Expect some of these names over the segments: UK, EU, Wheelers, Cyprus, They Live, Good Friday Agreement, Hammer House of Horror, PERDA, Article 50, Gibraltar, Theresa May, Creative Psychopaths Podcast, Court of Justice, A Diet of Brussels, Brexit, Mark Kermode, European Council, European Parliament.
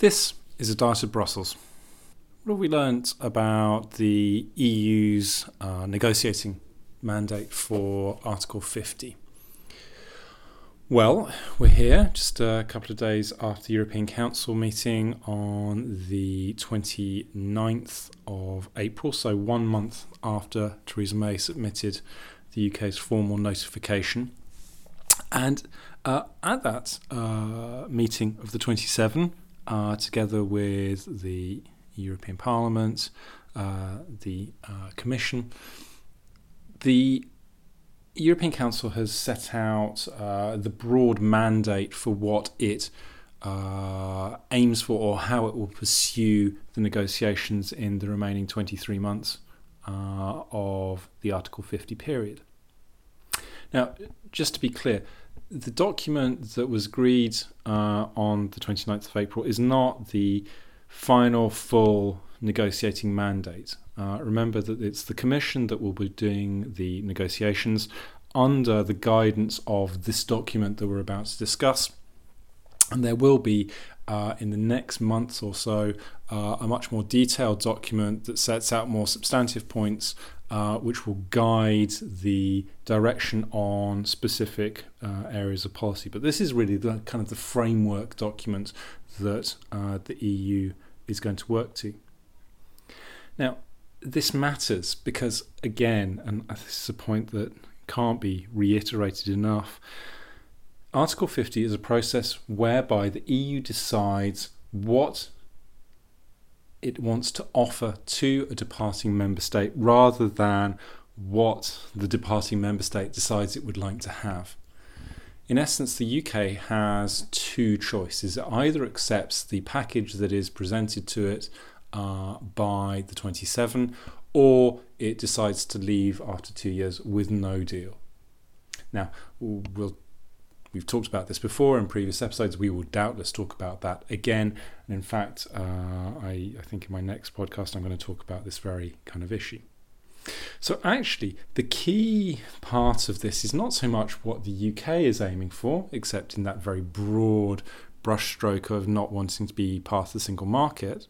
This is A Diet of Brussels. What have we learnt about the EU's negotiating mandate for Article 50? Well, we're here just a couple of days after the European Council meeting on the 29th of April, so 1 month after Theresa May submitted the UK's formal notification. And at that meeting of the 27th, together with the European Parliament, the Commission, the European Council has set out the broad mandate for what it aims for or how it will pursue the negotiations in the remaining 23 months of the Article 50 period. Now, just to be clear, the document that was agreed on the 29th of April is not the final full negotiating mandate. Remember that it's the Commission that will be doing the negotiations under the guidance of this document that we're about to discuss. And there will be, in the next month or so, a much more detailed document that sets out more substantive points which will guide the direction on specific areas of policy. But this is really the kind of the framework document that the EU is going to work to. Now, this matters because, again, and this is a point that can't be reiterated enough, Article 50 is a process whereby the EU decides what it wants to offer to a departing member state rather than what the departing member state decides it would like to have. In essence, the UK has two choices. It either accepts the package that is presented to it by the 27, or it decides to leave after 2 years with no deal. Now, we've talked about this before in previous episodes. We will doubtless talk about that again. And in fact, I think in my next podcast, I'm going to talk about this very kind of issue. So actually, the key part of this is not so much what the UK is aiming for, except in that very broad brushstroke of not wanting to be part of the single market.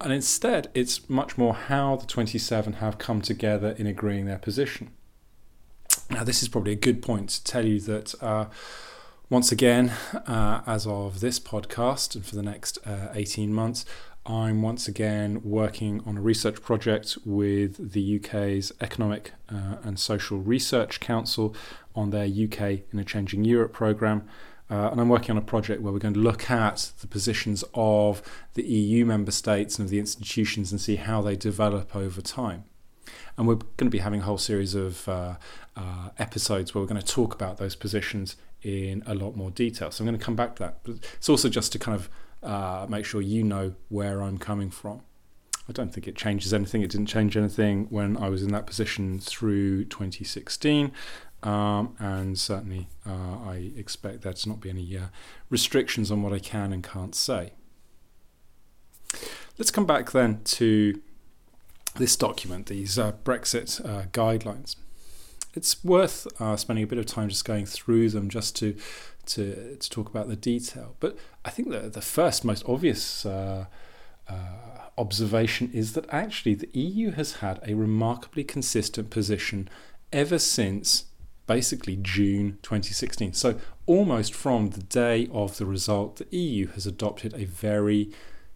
And instead, it's much more how the 27 have come together in agreeing their position. Now, this is probably a good point to tell you that once again, as of this podcast and for the next 18 months, I'm once again working on a research project with the UK's Economic and Social Research Council on their UK in a Changing Europe programme. And I'm working on a project where we're going to look at the positions of the EU member states and of the institutions and see how they develop over time. And we're going to be having a whole series of episodes where we're going to talk about those positions in a lot more detail. So I'm going to come back to that. But it's also just to kind of make sure you know where I'm coming from. I don't think it changes anything. It didn't change anything when I was in that position through 2016. And certainly I expect there to not be any restrictions on what I can and can't say. Let's come back then to this document, these Brexit guidelines. It's worth spending a bit of time just going through them just to talk about the detail. But I think that the first most obvious observation is that actually the EU has had a remarkably consistent position ever since basically June 2016. So almost from the day of the result, the EU has adopted a very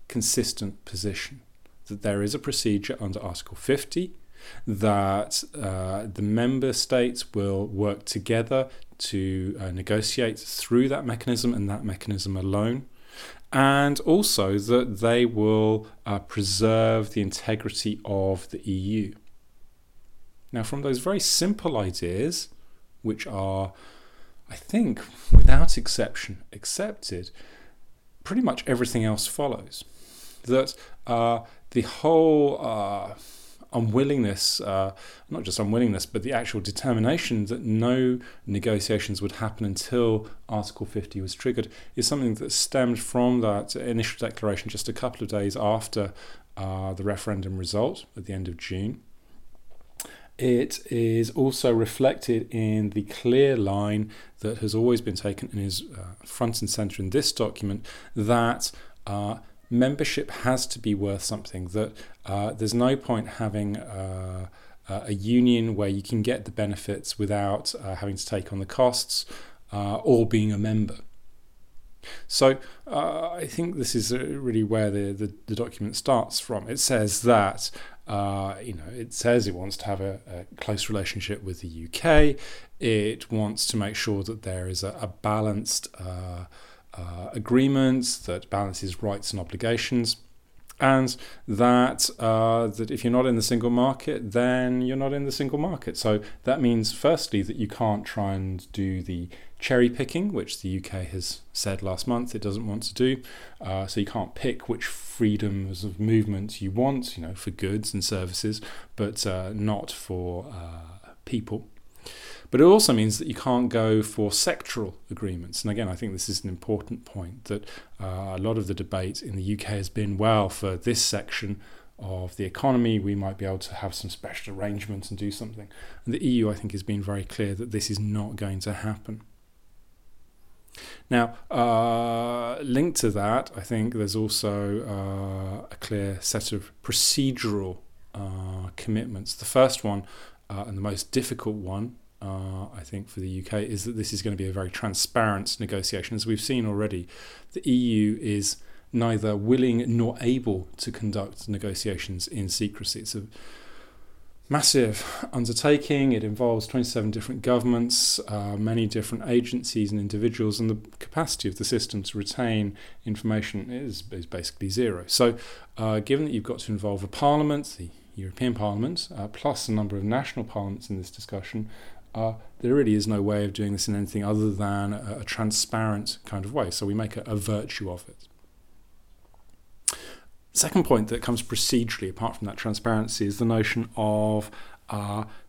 consistent position. That there is a procedure under Article 50, that the member states will work together to negotiate through that mechanism and that mechanism alone, and also that they will preserve the integrity of the EU. Now, from those very simple ideas, which are, I think, without exception accepted, pretty much everything else follows. That the whole unwillingness, not just unwillingness, but the actual determination that no negotiations would happen until Article 50 was triggered is something that stemmed from that initial declaration just a couple of days after the referendum result at the end of June. It is also reflected in the clear line that has always been taken and is front and centre in this document, that membership has to be worth something, that there's no point having a union where you can get the benefits without having to take on the costs or being a member. So I think this is really where the document starts from. It says that it says it wants to have a close relationship with the UK. It wants to make sure that there is a balanced agreement that balances rights and obligations, and that that if you're not in the single market, then you're not in the single market. So that means, firstly, that you can't try and do the cherry picking, which the UK has said last month it doesn't want to do. So you can't pick which freedoms of movement you want, for goods and services, but not for people. But it also means that you can't go for sectoral agreements. And again, I think this is an important point, that a lot of the debate in the UK has been, well, for this section of the economy, we might be able to have some special arrangements and do something. And the EU, I think, has been very clear that this is not going to happen. Now, linked to that, I think there's also a clear set of procedural commitments. The first one, and the most difficult one, I think, for the UK, is that this is going to be a very transparent negotiation. As we've seen already, the EU is neither willing nor able to conduct negotiations in secrecy. It's a massive undertaking. It involves 27 different governments, many different agencies and individuals, and the capacity of the system to retain information is basically zero. So given that you've got to involve a parliament, the European Parliament, plus a number of national parliaments in this discussion, there really is no way of doing this in anything other than a transparent kind of way. So we make a virtue of it. Second point that comes procedurally, apart from that transparency, is the notion of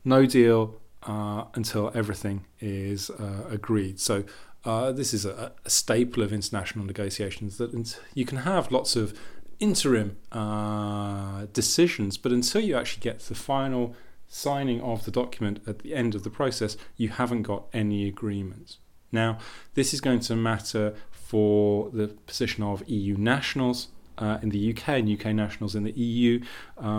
no deal until everything is agreed. So this is a staple of international negotiations, that you can have lots of interim decisions, but until you actually get the final signing of the document at the end of the process, you haven't got any agreement. Now, this is going to matter for the position of EU nationals in the UK and UK nationals in the EU,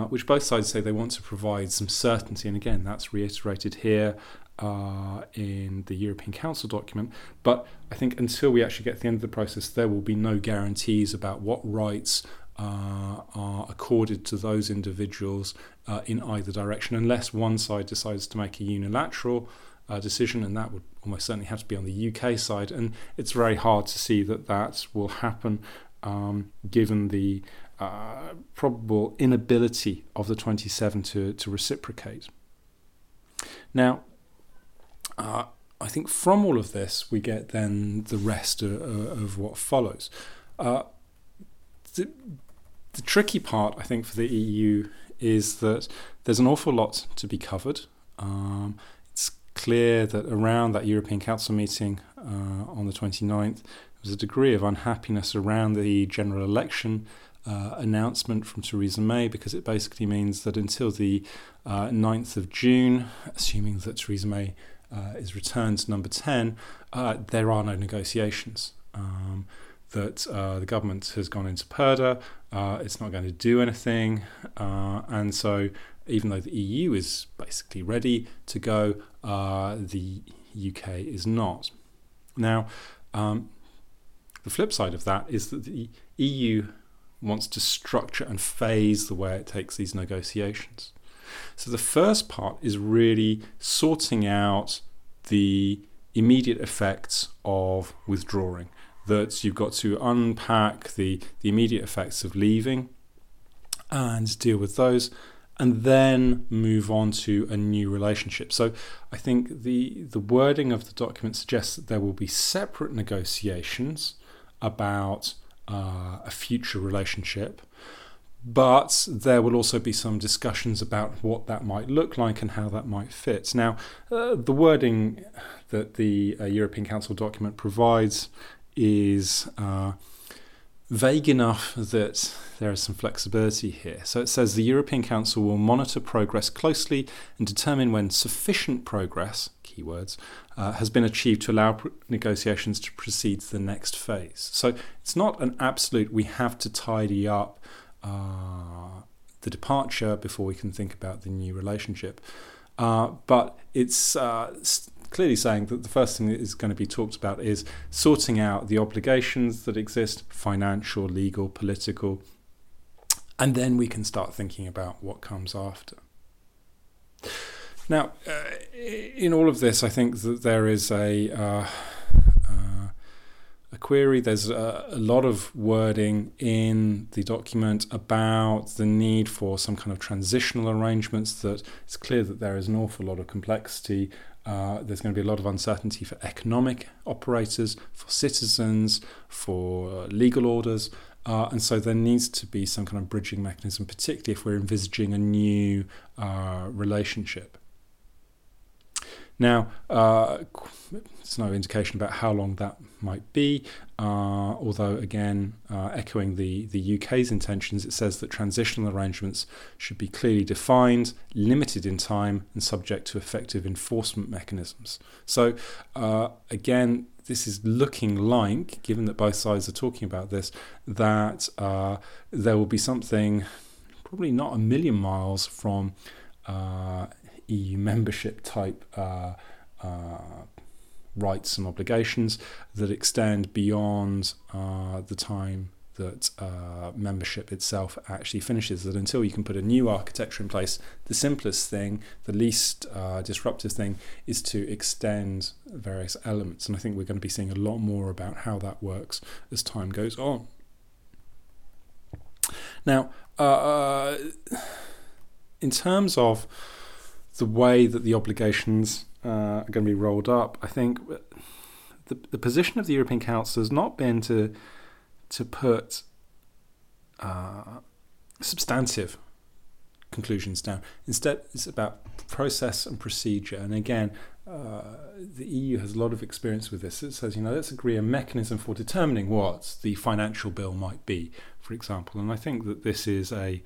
which both sides say they want to provide some certainty. And again, that's reiterated here in the European Council document. But I think until we actually get to the end of the process, there will be no guarantees about what rights are accorded to those individuals in either direction, unless one side decides to make a unilateral decision, and that would almost certainly have to be on the UK side. And it's very hard to see that will happen, given the probable inability of the 27 to reciprocate. Now, I think from all of this, we get then the rest of what follows. The tricky part, I think, for the EU is that there's an awful lot to be covered. It's clear that around that European Council meeting on the 29th, there's a degree of unhappiness around the general election announcement from Theresa May, because it basically means that until the 9th of June, assuming that Theresa May is returned to number 10, there are no negotiations. That the government has gone into PERDA, it's not going to do anything, and so even though the EU is basically ready to go, the UK is not. Now, the flip side of that is that the EU wants to structure and phase the way it takes these negotiations. So the first part is really sorting out the immediate effects of withdrawing, that you've got to unpack the immediate effects of leaving and deal with those, and then move on to a new relationship. So I think the wording of the document suggests that there will be separate negotiations about a future relationship, but there will also be some discussions about what that might look like and how that might fit. Now, the wording that the European Council document provides is vague enough that there is some flexibility here. So it says the European Council will monitor progress closely and determine when sufficient progress, keywords, has been achieved to allow negotiations to proceed to the next phase. So it's not an absolute, we have to tidy up the departure before we can think about the new relationship. But it's clearly saying that the first thing that is going to be talked about is sorting out the obligations that exist, financial, legal, political, and then we can start thinking about what comes after. Now, in all of this, I think that there is a query. There's a lot of wording in the document about the need for some kind of transitional arrangements, that it's clear that there is an awful lot of complexity. There's going to be a lot of uncertainty for economic operators, for citizens, for legal orders. And so there needs to be some kind of bridging mechanism, particularly if we're envisaging a new relationship. Now, there's no indication about how long that might be, although, again, echoing the UK's intentions, it says that transitional arrangements should be clearly defined, limited in time, and subject to effective enforcement mechanisms. So, again, this is looking like, given that both sides are talking about this, that there will be something probably not a million miles from EU membership type rights and obligations that extend beyond the time that membership itself actually finishes. That until you can put a new architecture in place, the simplest thing, the least disruptive thing, is to extend various elements. And I think we're going to be seeing a lot more about how that works as time goes on. Now, in terms of the way that the obligations are going to be rolled up, I think the position of the European Council has not been to put substantive conclusions down. Instead, it's about process and procedure. And again, the EU has a lot of experience with this. It says, let's agree a mechanism for determining what the financial bill might be, for example. And I think that this is a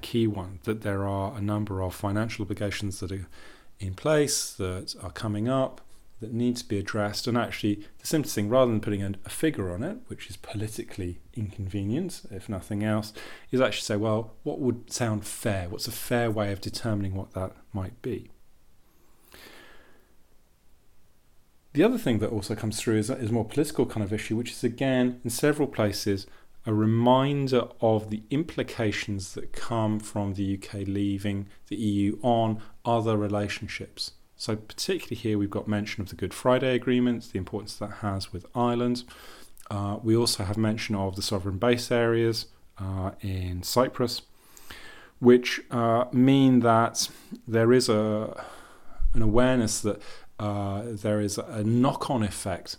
key one, that there are a number of financial obligations that are in place, that are coming up, that need to be addressed. And actually, the simplest thing, rather than putting a figure on it, which is politically inconvenient, if nothing else, is actually say, well, what would sound fair? What's a fair way of determining what that might be? The other thing that also comes through is a more political kind of issue, which is, again, in several places, a reminder of the implications that come from the UK leaving the EU on other relationships. So particularly here we've got mention of the Good Friday Agreement, the importance that has with Ireland. We also have mention of the sovereign base areas in Cyprus, which mean that there is an awareness that there is a knock-on effect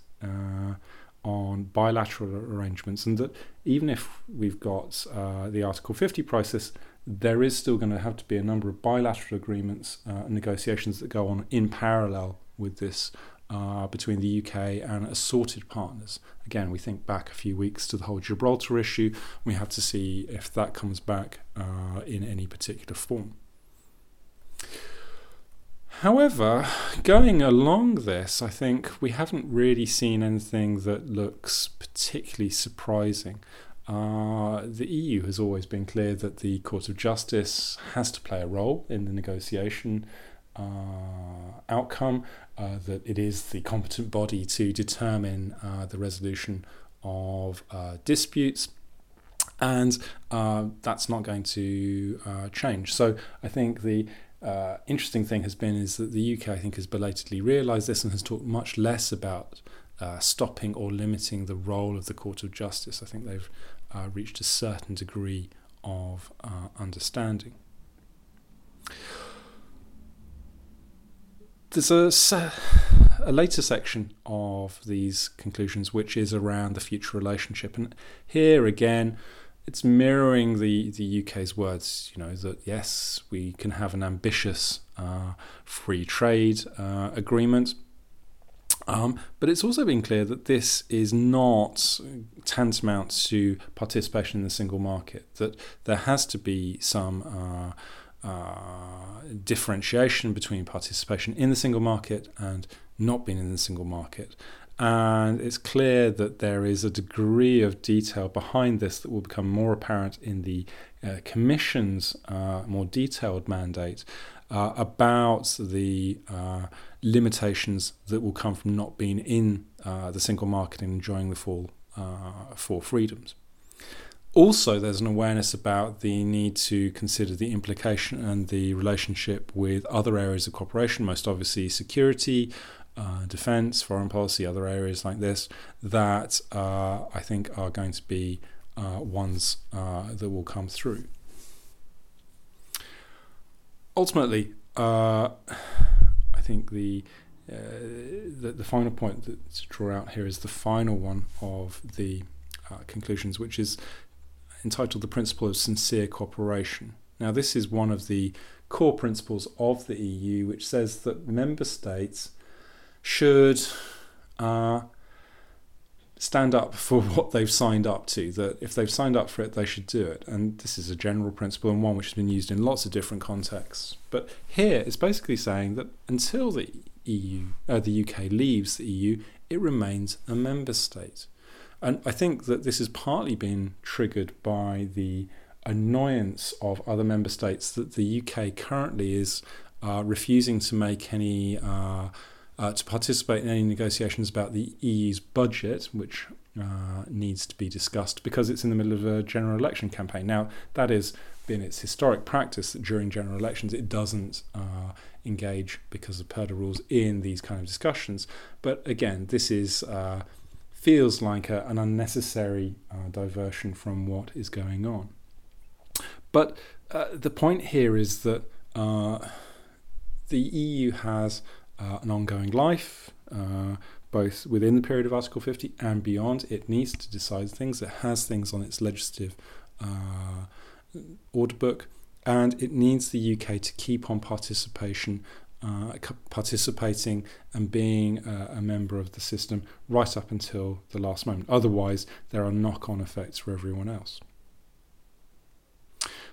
on bilateral arrangements, and that even if we've got the Article 50 process, there is still going to have to be a number of bilateral agreements and negotiations that go on in parallel with this between the UK and assorted partners. Again, we think back a few weeks to the whole Gibraltar issue. We have to see if that comes back in any particular form. However, going along this, I think we haven't really seen anything that looks particularly surprising. The EU has always been clear that the Court of Justice has to play a role in the negotiation outcome, that it is the competent body to determine the resolution of disputes, and that's not going to change. So I think the interesting thing has been is that the UK, I think, has belatedly realised this and has talked much less about stopping or limiting the role of the Court of Justice. I think they've reached a certain degree of understanding. There's a later section of these conclusions which is around the future relationship, and here again it's mirroring the UK's words, that yes, we can have an ambitious free trade agreement, But it's also been clear that this is not tantamount to participation in the single market, that there has to be some differentiation between participation in the single market and not being in the single market. And it's clear that there is a degree of detail behind this that will become more apparent in the Commission's more detailed mandate about the limitations that will come from not being in the single market and enjoying the full freedoms. Also, there's an awareness about the need to consider the implication and the relationship with other areas of cooperation, most obviously security, defence, foreign policy, other areas like this, that I think are going to be ones that will come through. Ultimately, I think the final point to draw out here is the final one of the conclusions, which is entitled The Principle of Sincere Cooperation. Now, this is one of the core principles of the EU, which says that member states should stand up for what they've signed up to, that if they've signed up for it, they should do it. And this is a general principle and one which has been used in lots of different contexts. But here it's basically saying that until the EU, the UK leaves the EU, it remains a member state. And I think that this has partly been triggered by the annoyance of other member states that the UK currently is refusing to make any to participate in any negotiations about the EU's budget, which needs to be discussed because it's in the middle of a general election campaign. Now, that has been its historic practice that during general elections it doesn't engage because of PERDA rules in these kind of discussions. But again, this is feels like an unnecessary diversion from what is going on. But the point here is that the EU has an ongoing life, both within the period of Article 50 and beyond. It needs to decide things. It has things on its legislative order book, and it needs the UK to keep on participating and being a member of the system right up until the last moment. Otherwise, there are knock-on effects for everyone else.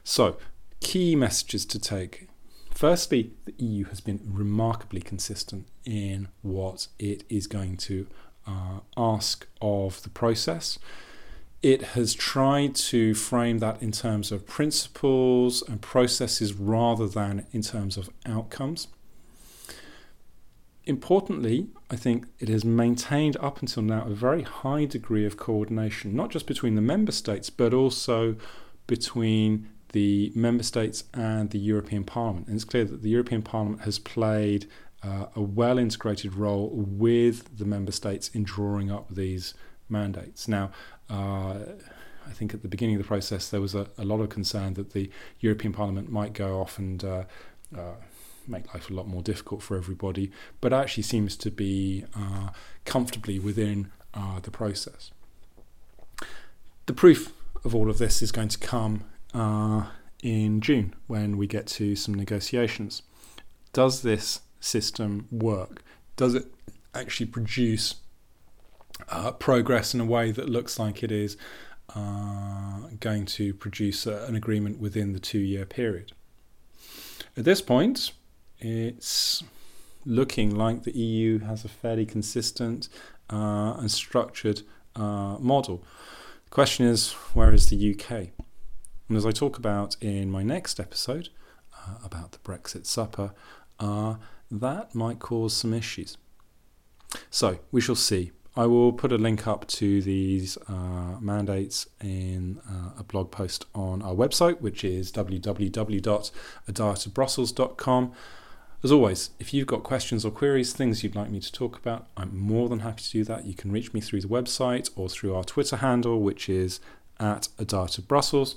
So, key messages to take. Firstly, the EU has been remarkably consistent in what it is going to ask of the process. It has tried to frame that in terms of principles and processes rather than in terms of outcomes. Importantly, I think it has maintained up until now a very high degree of coordination, not just between the member states, but also between the member states and the European Parliament. And it's clear that the European Parliament has played a well-integrated role with the member states in drawing up these mandates. Now, I think at the beginning of the process, there was a lot of concern that the European Parliament might go off and make life a lot more difficult for everybody, but actually seems to be comfortably within the process. The proof of all of this is going to come in June, when we get to some negotiations. Does this system work? Does it actually produce progress in a way that looks like it is going to produce an agreement within the two-year period? At this point, it's looking like the EU has a fairly consistent and structured model. The question is, where is the UK? And as I talk about in my next episode, about the Brexit supper, that might cause some issues. So we shall see. I will put a link up to these mandates in a blog post on our website, which is www.adietofbrussels.com. As always, if you've got questions or queries, things you'd like me to talk about, I'm more than happy to do that. You can reach me through the website or through our Twitter handle, which is @A Diet of Brussels.